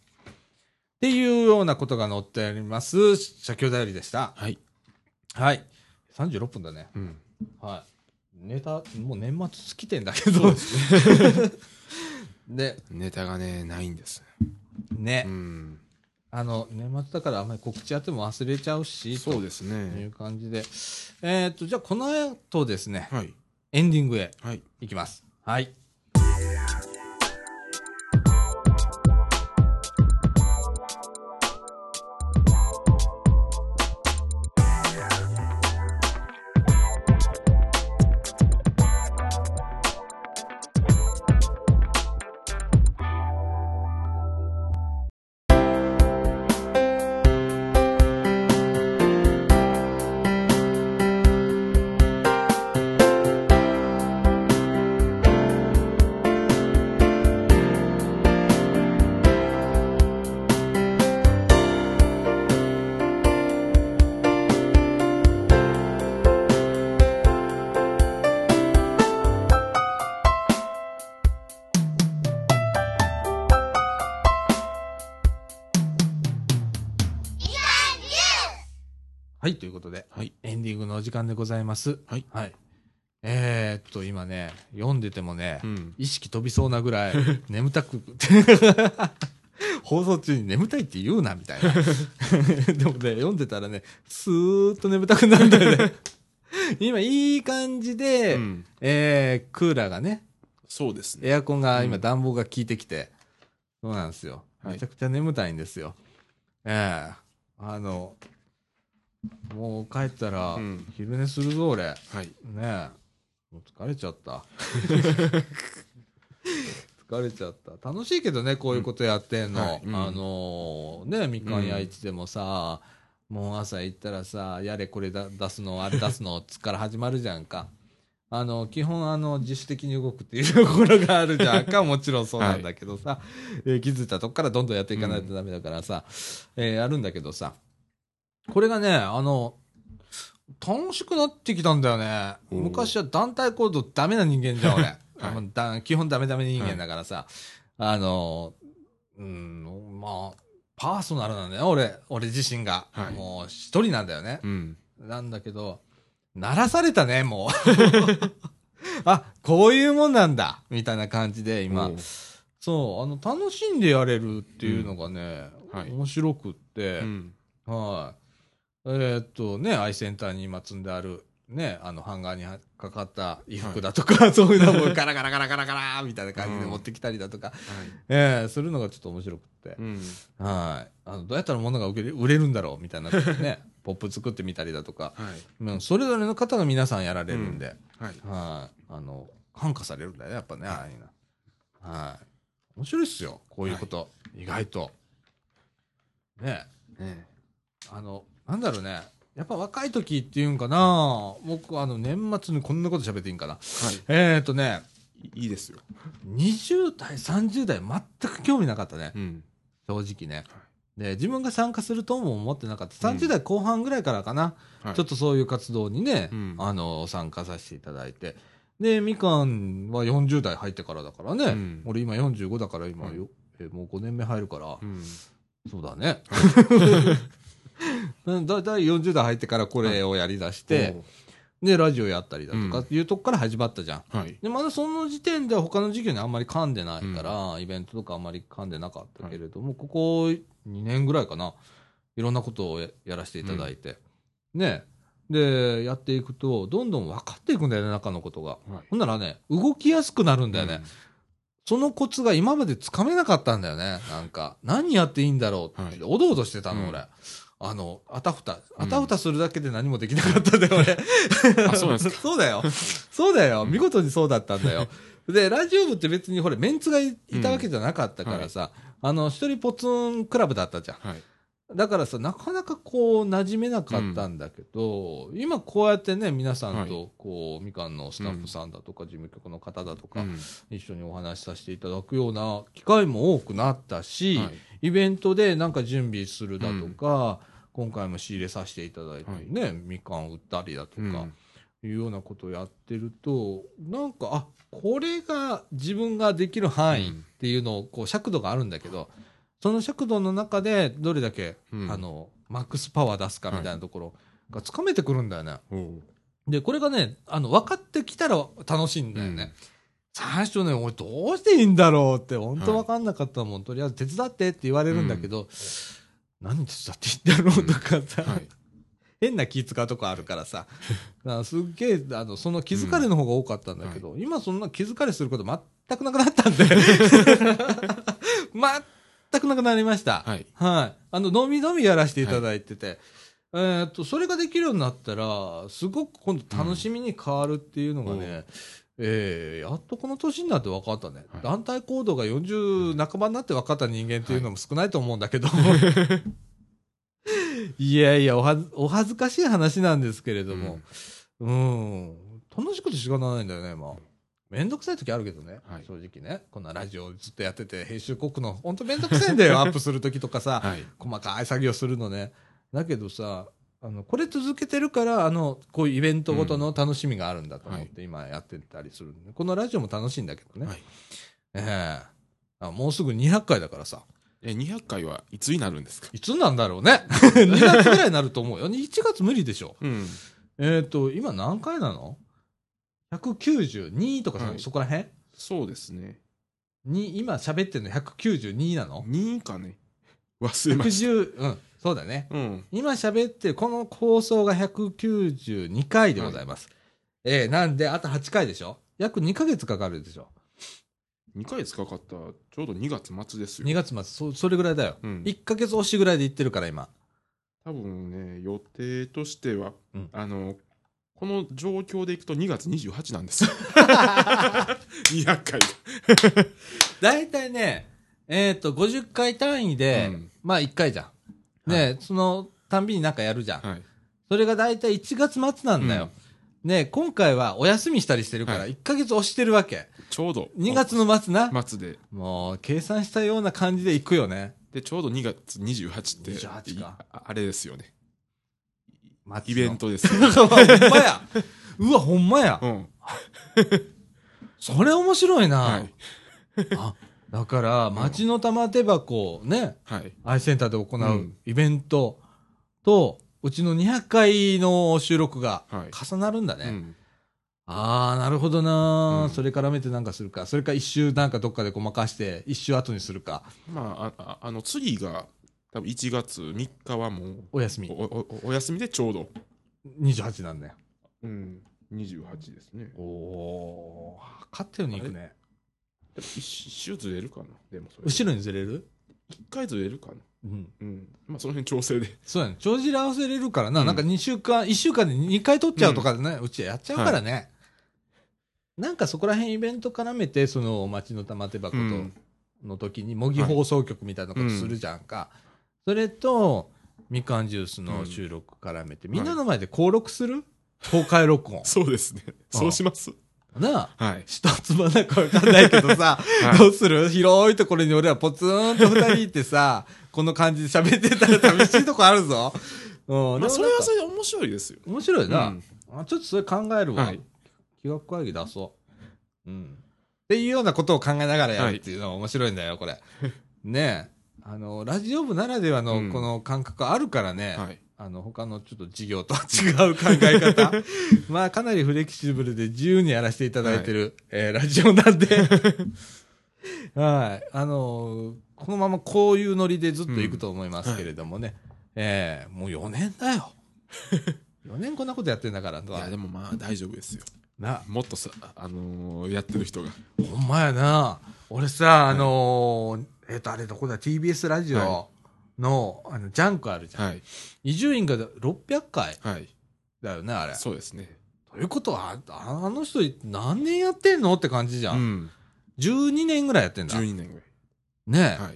ていうようなことが載っております社協だよりでした。はい。はい。さんじゅうろっぷんだね。うん。はい。ネタ、もう年末尽きてんだけど。そうですね。で、ネタがね、ないんです。ね。うん。あの、年末だからあんまり告知やっても忘れちゃうし、そうですね。という感じで。えー、っと、じゃあこの後ですね、はい、エンディングへ行きます。はい。はい、ということで、はい、エンディングのお時間でございます。はい。はい、えー、っと、今ね、読んでてもね、うん、意識飛びそうなぐらい、眠たく、放送中に眠たいって言うな、みたいな。でもね、読んでたらね、スーッと眠たくなるんだよね。今、いい感じで、うん、えー、クーラーがね、そうですね。エアコンが、今、うん、暖房が効いてきて、そうなんですよ。めちゃくちゃ眠たいんですよ。はい、ええー、あの、もう帰ったら昼寝するぞ俺、うん、はい、ねえ、もう疲れちゃった疲れちゃった。楽しいけどねこういうことやってんの、うん、はい、うん、あのー、ねみかんやいちでもさ、うん、もう朝行ったらさやれこれだ出すのあれ出すのつから始まるじゃんかあの基本あの自主的に動くっていうところがあるじゃんかもちろんそうなんだけどさ、はい、えー、気づいたとこからどんどんやっていかないとダメだからさ、うん、えー、あるんだけどさ、これがね、あの、楽しくなってきたんだよね。昔は団体行動ダメな人間じゃん、俺、はいだ。基本ダメダメ人間だからさ。はい、あの、うん、まあ、パーソナルなんだよ、俺。俺自身が。はい、もう一人なんだよね。うん、なんだけど、鳴らされたね、もう。あ、こういうもんなんだみたいな感じで、今。そう、あの、楽しんでやれるっていうのがね、うん、はい、面白くって。うん、はい、えー、っとね、アイセンターに今積んである、ね、あのハンガーにかかった衣服だとか、はい、そういうのもガラガラガラガラガラみたいな感じで持ってきたりだとか、うん、えー、するのがちょっと面白くて、うん、はい、あのどうやったら物が売れるんだろうみたいなねポップ作ってみたりだとか、はい、それぞれの方が皆さんやられるんで、うん、はい、はい、あの感化されるんだよねやっぱね、ああいうの、はい、面白いっすよこういうこと、はい、意外とねえ、ね、あのなんだろうね、やっぱ若い時っていうんかな、僕あの年末にこんなこと喋っていいんかな、はい、えーとね、いいですよ、にじゅう代さんじゅう代全く興味なかったね、うん、正直ね、はい、で自分が参加するとも思ってなかった。さんじゅう代後半ぐらいからかな、うん、ちょっとそういう活動にね、はい、あの参加させていただいて、でみかんはよんじゅう代入ってからだからね、うん、俺今よんじゅうごだから今、はい、えもうごねんめ入るから、うん、そうだね、はい、だいたいよんじゅう代入ってからこれをやりだして、はい、でラジオやったりだとかっていうとこから始まったじゃん、はい、でまだその時点では他の授業にあんまり噛んでないから、うん、イベントとかあんまり噛んでなかったけれども、はい、ここにねんぐらいかないろんなことを や, やらせていただいて、うん、ねえ、でやっていくとどんどん分かっていくんだよね中のことが、はい、ほんならね動きやすくなるんだよね、うん、そのコツが今までつかめなかったんだよね。なんか何やっていいんだろうって、はい、おどおどしてたの、うん、俺あのあたふたあたふたするだけで何もできなかったんだよ、うん、俺あ、そうなんですかそうだよそうだよ、見事にそうだったんだよでラジオ部って別にほれメンツが い, いたわけじゃなかったからさ、うん、はい、あの一人ポツンクラブだったじゃん、はい、だからさなかなかこう馴染めなかったんだけど、うん、今こうやってね皆さんとこう、はい、みかんのスタッフさんだとか、うん、事務局の方だとか、うん、一緒にお話しさせていただくような機会も多くなったし、はい、イベントでなんか準備するだとか、うん、今回も仕入れさせていただいてね、はい、みかん売ったりだとか、うん、いうようなことをやってるとなんかあこれが自分ができる範囲っていうのをこう尺度があるんだけど、うん、その尺度の中でどれだけ、うん、あのマックスパワー出すかみたいなところがつかめてくるんだよね、はい、でこれがねあの分かってきたら楽しいんだよね、うん、最初ね俺どうしていいんだろうって本当分かんなかったもん、はい、とりあえず手伝ってって言われるんだけど、うん、何手伝っていいんだろうとかさ、うん、はい、変な気使うとこあるからさからすっげえあのその気疲れの方が多かったんだけど、うん、はい、今そんな気疲れすること全くなくなったんでまっ全くなくなりました。はい。はい。あの、のみのみやらせていただいてて、はい、えー、っと、それができるようになったら、すごく今度楽しみに変わるっていうのがね、うん、えー、やっとこの年になって分かったね。はい、団体行動がよんじゅう半ばになって分かった人間っていうのも少ないと思うんだけど、はい、いやいやおは、お恥ずかしい話なんですけれども、うん、うん、楽しくて仕方ないんだよね、今、まあ。めんどくさい時あるけどね、はい、正直ねこんなラジオずっとやってて編集こくのほんとめんどくさいんだよアップする時とかさ、はい、細かい作業するのね。だけどさあのこれ続けてるからあのこういうイベントごとの楽しみがあるんだと思って今やってたりする、はい、このラジオも楽しいんだけどね、はい、えー、もうすぐにひゃっかいだからさ。えにひゃっかいはいつになるんですか。いつなんだろうねにがつぐらいになると思うよ。いちがつ無理でしょ、うん、えっと今何回なの。ひゃくきゅうじゅうにとか、はい、そこら辺。そうですね。に今喋ってるのひゃくきゅうじゅうになの ?に かね、忘れました。ひゃくじゅう、うん、そうだね、うん、今喋ってるこの放送がひゃくきゅうじゅうにかいでございます、はい、えー、なんであとはちかいでしょ。約にかげつかかるでしょ。にかげつかかったらちょうどにがつまつですよ。にがつ末 そ, それぐらいだよ、うん、いっかげつ押しぐらいでいってるから今多分ね予定としては、うん、あのこの状況でいくとにがつにじゅうはちにちなんですにひゃっかいだいたいね、えっとごじゅっかい単位で、うん、まあいっかいじゃん、はい、ね、そのたんびになんかやるじゃん、はい、それがだいたいいちがつまつなんだよ、うん、ね、今回はお休みしたりしてるからいっかげつ押してるわけ、はい、ちょうどにがつの末な末でもう計算したような感じでいくよね。でちょうどにがつにじゅうはちにちってにじゅうはちかあれですよね、イベントですよほんまやうわほんまや、うん、それ面白いな、はい、あだから町の玉手箱ね、はい、アイセンターで行うイベントと、うん、うちのにひゃっかいの収録が重なるんだね、はい、うん、ああなるほどな、うん、それ絡めてなんかするか、それか一周なんかどっかでごまかして一周後にするか。まあ あ, あの次が多分いちがつみっかはもうお休み お, お, お休みでちょうどにじゅうはちなんね。うんにじゅうはちですね。おお勝ったようにいくね。でも いち, いち週ずれるかな。でもそれ後ろにずれるいっかいずれるかな。うん、うん、まあその辺調整でそうやね帳尻合わせれるからな、うん、なんかにしゅうかんいっしゅうかんでにかい取っちゃうとかね、うん、うちやっちゃうからね、はい、なんかそこら辺イベント絡めてそのお待ちの玉手箱との時に模擬放送局みたいなことするじゃんか、はいうん、それとみかんジュースの収録絡めて、うん、みんなの前で登録する、はい公開録音。そうですね。そうします。なあ、はい、一つもなんかわかんないけどさ、はい、どうする？広いところに俺らポツンと二人いてさ、この感じで喋ってたら寂しいとこあるぞ。うん。まあそれはそれ面白いですよ。面白いな。うん、あちょっとそれ考えるわ。はい、企画会議出そう。うん。っていうようなことを考えながらやるっていうのが面白いんだよ、これ。ねえ。あの、ラジオ部ならではのこの感覚あるからね。うんはいあの、他のちょっと事業とは違う考え方。まあ、かなりフレキシブルで自由にやらせていただいてる、はい、えー、ラジオなんで。はい。あのー、このままこういうノリでずっと行くと思いますけれどもね。うんはい、えー、もうよねんだよ。よねんこんなことやってんだから。いや、でもまあ大丈夫ですよ。な。もっとさ、あのー、やってる人が。ほんまやな。俺さ、あのーはい、えっ、ー、と、あれどこだ ティービーエス ラジオ。はいの、あの、ジャンクあるじゃん。はい。伊集院がろっぴゃっかい。はい。だよね、あれ。そうですね。ということは、あの人何年やってんのって感じじゃん。うん。じゅうにねんぐらいやってんだ。じゅうにねんぐらい。ねえ。は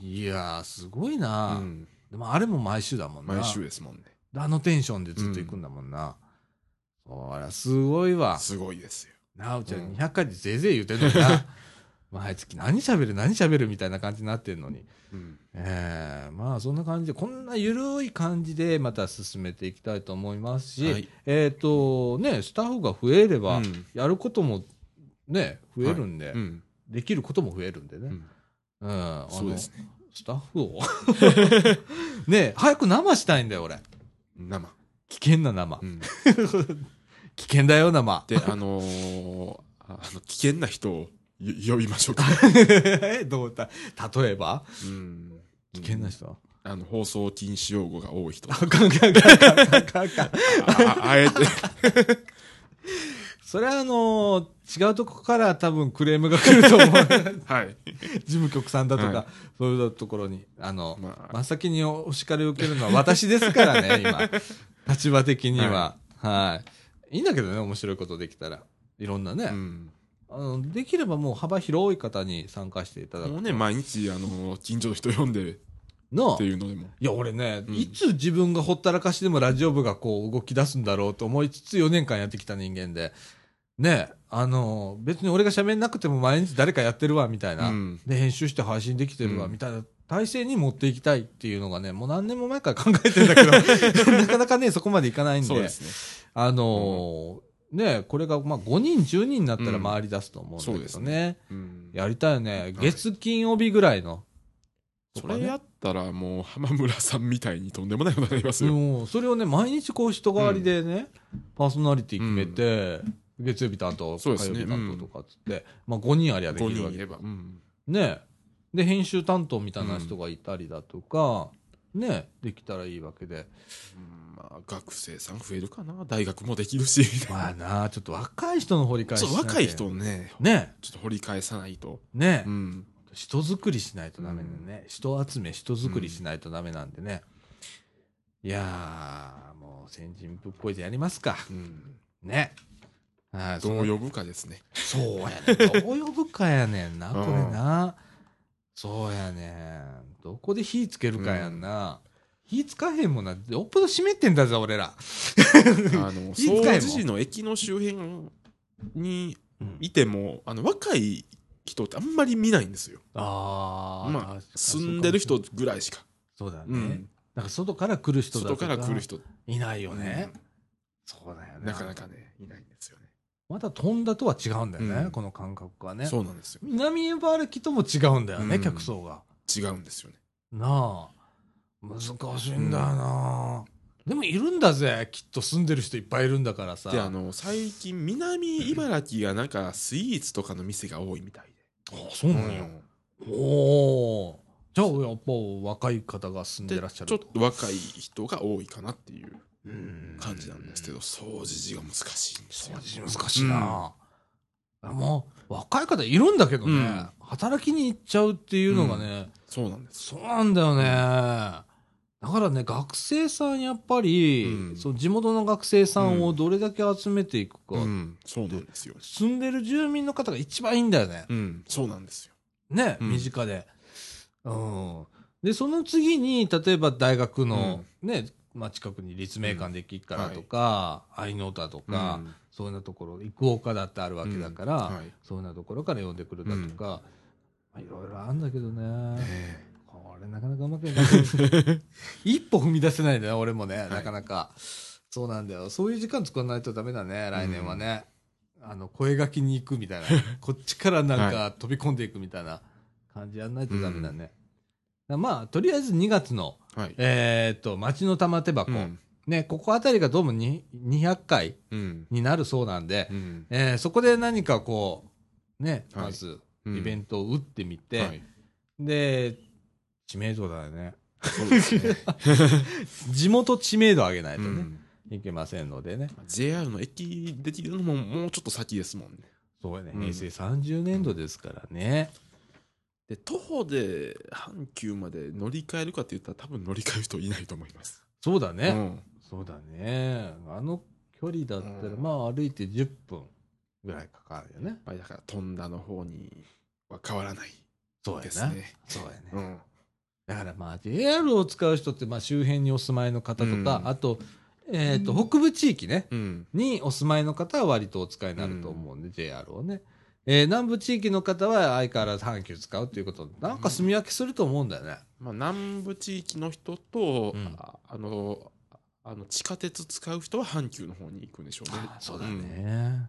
い。いやー、すごいな。うん。でもあれも毎週だもんな。毎週ですもんね。あのテンションでずっと行くんだもんな。うん、そりゃ、すごいわ。すごいですよ。なあ、うちはにひゃっかいでぜいぜい言ってんのにな。毎月何喋る何喋るみたいな感じになってるのに、うんえー、まあそんな感じでこんなゆるい感じでまた進めていきたいと思いますし、はい、えっ、ー、とねスタッフが増えればやることもね増えるんで、はいうん、できることも増えるんでね、うんうん、あのそうですねスタッフをね早く生したいんだよ俺生危険な生、うん、危険だよ生であのー、あの危険な人を呼びましょうかどうだ例えば、うん、危険な人あの放送禁止用語が多い人あかんかんかんかんかんかんあえてそれはあのー、違うとこから多分クレームが来ると思うはい事務局さんだとか、はい、そういうところにあの、まあ、真っ先にお叱りを受けるのは私ですからね今立場的にははい、 いいんだけどね面白いことできたらいろんなね、うんあのできればもう幅広い方に参加していただくもうね毎日あの近所の人呼んでのっていうのでもいや俺ね、うん、いつ自分がほったらかしでもラジオ部がこう動き出すんだろうと思いつつよねんかんやってきた人間でねあの別に俺が喋んなくても毎日誰かやってるわみたいな、うん、で編集して配信できてるわみたいな、うん体制に持っていきたいっていうのがねもう何年も前から考えてんだけどなかなかねそこまでいかないんでそうですねあのーうんねこれがまあごにんじゅうにんになったら回り出すと思うんだけどね。うん、そうですね、うん、やりたいよね。月金帯ぐらいの、はい、それやったらもう浜村さんみたいにとんでもないことになりますよ。もうそれをね毎日こう人代わりでね、うん、パーソナリティ決めて、うん、月曜日担当、火曜日担当とかつって、うん、まあごにんありゃできるわけ。ごにんいれば、うん、ねで編集担当みたいな人がいたりだとか。うんねできたらいいわけで、うん、まあ学生さん増えるかな大学もできるしまあなちょっと若い人の掘り返しちょっと若い人をねねちょっと掘り返さないとね、うん、人作りしないとダメだね、うん、人集め人作りしないとダメなんでね、うん、いやーもう先人ぶっこいてやりますか、うん、ねあどう呼ぶかですねそうやねどう呼ぶかやねんなこれなそうやねどこで火つけるかやんな、うん、火つかへんもんなよっぽど湿ってんだぞ俺らあの総除市の駅の周辺にいても、うん、あの若い人ってあんまり見ないんですよあ、まあ、住んでる人ぐらいしかそうだね、うん、なんか外から来る人だとか外から来る人いないよね、うん、そうだよねなかなかねいないんですよねまた飛んだとは違うんだよね、うん、この感覚がねそうなんですよ南エバーキとも違うんだよね、うん、客層が違うんですよねなあ難しいんだよな、うん、でもいるんだぜきっと住んでる人いっぱいいるんだからさであの最近南茨城がなんかスイーツとかの店が多いみたいで、うん、ああそうなんや、うん、おおじゃあやっぱ若い方が住んでらっしゃると、ちょっと若い人が多いかなっていう感じなんですけど、掃除時が難しいんですよ。掃除時難しいな、うん、もう若い方いるんだけどね、うん、働きに行っちゃうっていうのがね、うん、そうなんです。そうなんだよね。だからね、学生さんやっぱり、うん、その地元の学生さんをどれだけ集めていくか、うんうん、そうなんですよ。住んでる住民の方が一番いいんだよね、うん、そうなんですよね、うん、身近で、うん、でその次に例えば大学の、うんねまあ、近くに立命館できっからとか、うんはい、愛の歌とか、うん、そういうなところ育岡だってあるわけだから、うんはい、そういうなところから呼んでくるだとか、うんまあ、いろいろあるんだけどね、えー、これなかなかうまくいかない一歩踏み出せないんだよ俺もね、はい、なかなかそうなんだよ。そういう時間作らないとダメだね来年はね、うん、あの声書きに行くみたいなこっちからなんか飛び込んでいくみたいな、はい感じやんないとダメだね、うん、まあとりあえずにがつの、はい、えっと町の玉手箱、うんね、ここあたりがどうもににひゃっかいになるそうなんで、うんえー、そこで何かこうねまずイベントを打ってみて、はいうん、で知名度だよね、 そうですね地元知名度上げないとね、うん、いけませんのでね。 ジェイアール の駅できるのももうちょっと先ですもんね。そうやね、うん、平成さんじゅうねんどですからね、うんで徒歩で阪急まで乗り換えるかって言ったら多分乗り換える人いないと思います。そうだね、うん、そうだね。あの距離だったら、うん、まあ歩いてじゅっぷんぐらいかかるよね。だから富田の方には変わらないですね。そうやね、そうやね、うん、だからまあ ジェイアール を使う人ってまあ周辺にお住まいの方とか、うん、あとえーと北部地域ね、うん、にお住まいの方は割とお使いになると思うんで、うん、ジェイアール をねえー、南部地域の方は相変わらず阪急使うということなんか住み分けすると思うんだよね、うんまあ、南部地域の人と、うん、あ, あのあの地下鉄使う人は阪急の方に行くんでしょうね。そうだね、うん、あ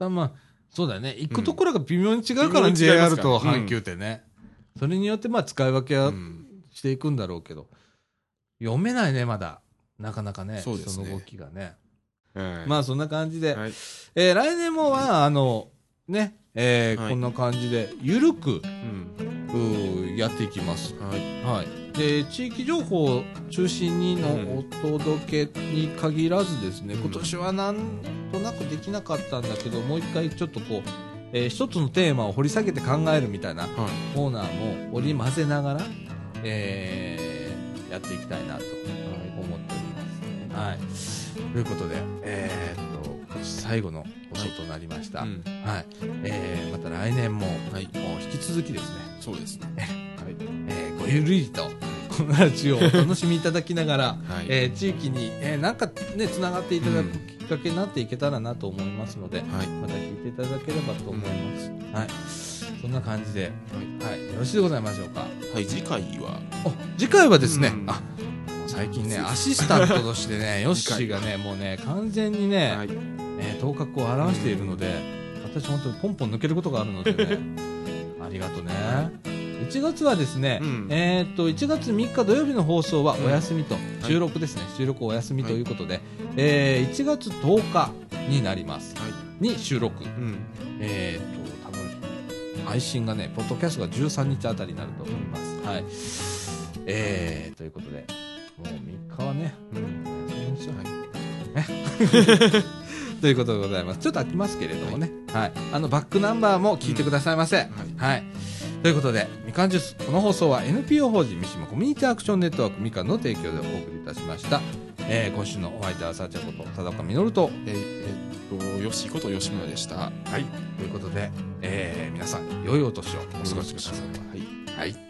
とまあそうだね行くところが微妙に違うから、うん、ジェイアール と阪急ってね、うん、それによってまあ使い分けはしていくんだろうけど、うん、読めないねまだなかなか ね, そうですねその動きがね、はい、まあそんな感じで、はいえー、来年もはあのねえーはい、こんな感じでゆるく、うん、やっていきます、はいはい、で地域情報を中心にのお届けに限らずですね、うん、今年はなんとなくできなかったんだけどもう一回ちょっとこう、えー、一つのテーマを掘り下げて考えるみたいなコーナーも織り交ぜながら、うんえー、やっていきたいなと思っております、はい、ということで、えー最後のお仕事になりました、はいうんはいえー、また来年も、はい、もう引き続きですねそうですね、はいえー、ごゆるりとこのラジオをお楽しみいただきながら、はいえー、地域に、えー、なんかねつながっていただくきっかけになっていけたらなと思いますので、うんはい、また聞いていただければと思います、うんはい、そんな感じで、はいはい、よろしいでございましょうか、はい、次回は次回はですね、うん、あ最近ねアシスタントとしてねヨッシーがねもうね完全にね、はいえー、頭角を表しているので、うん、私本当にポンポン抜けることがあるのでねありがとうね。いちがつはですね、うん、えー、といちがつみっか土曜日の放送はお休みと、うん、収録ですね、はい、収録お休みということで、はいえー、いちがつとおかになります、はい、に収録、うん、えーと多分配信がねポッドキャストがじゅうさんにちあたりになると思います、はいえー、ということでもうみっかはね、うん、ということでございます。ちょっと空きますけれどもね、はいはい、あのバックナンバーも聞いてくださいませ、うんはいはい、ということでみかんジュースこの放送は エヌピーオー 法人三島コミュニティアクションネットワークみかんの提供でお送りいたしました、えー、今週のお相手はさあちゃんこと貞岡実と、えーえー、っとよしこと吉村でした、はい、ということで、えー、皆さん良いお年をお過ごしください、うんはいはい。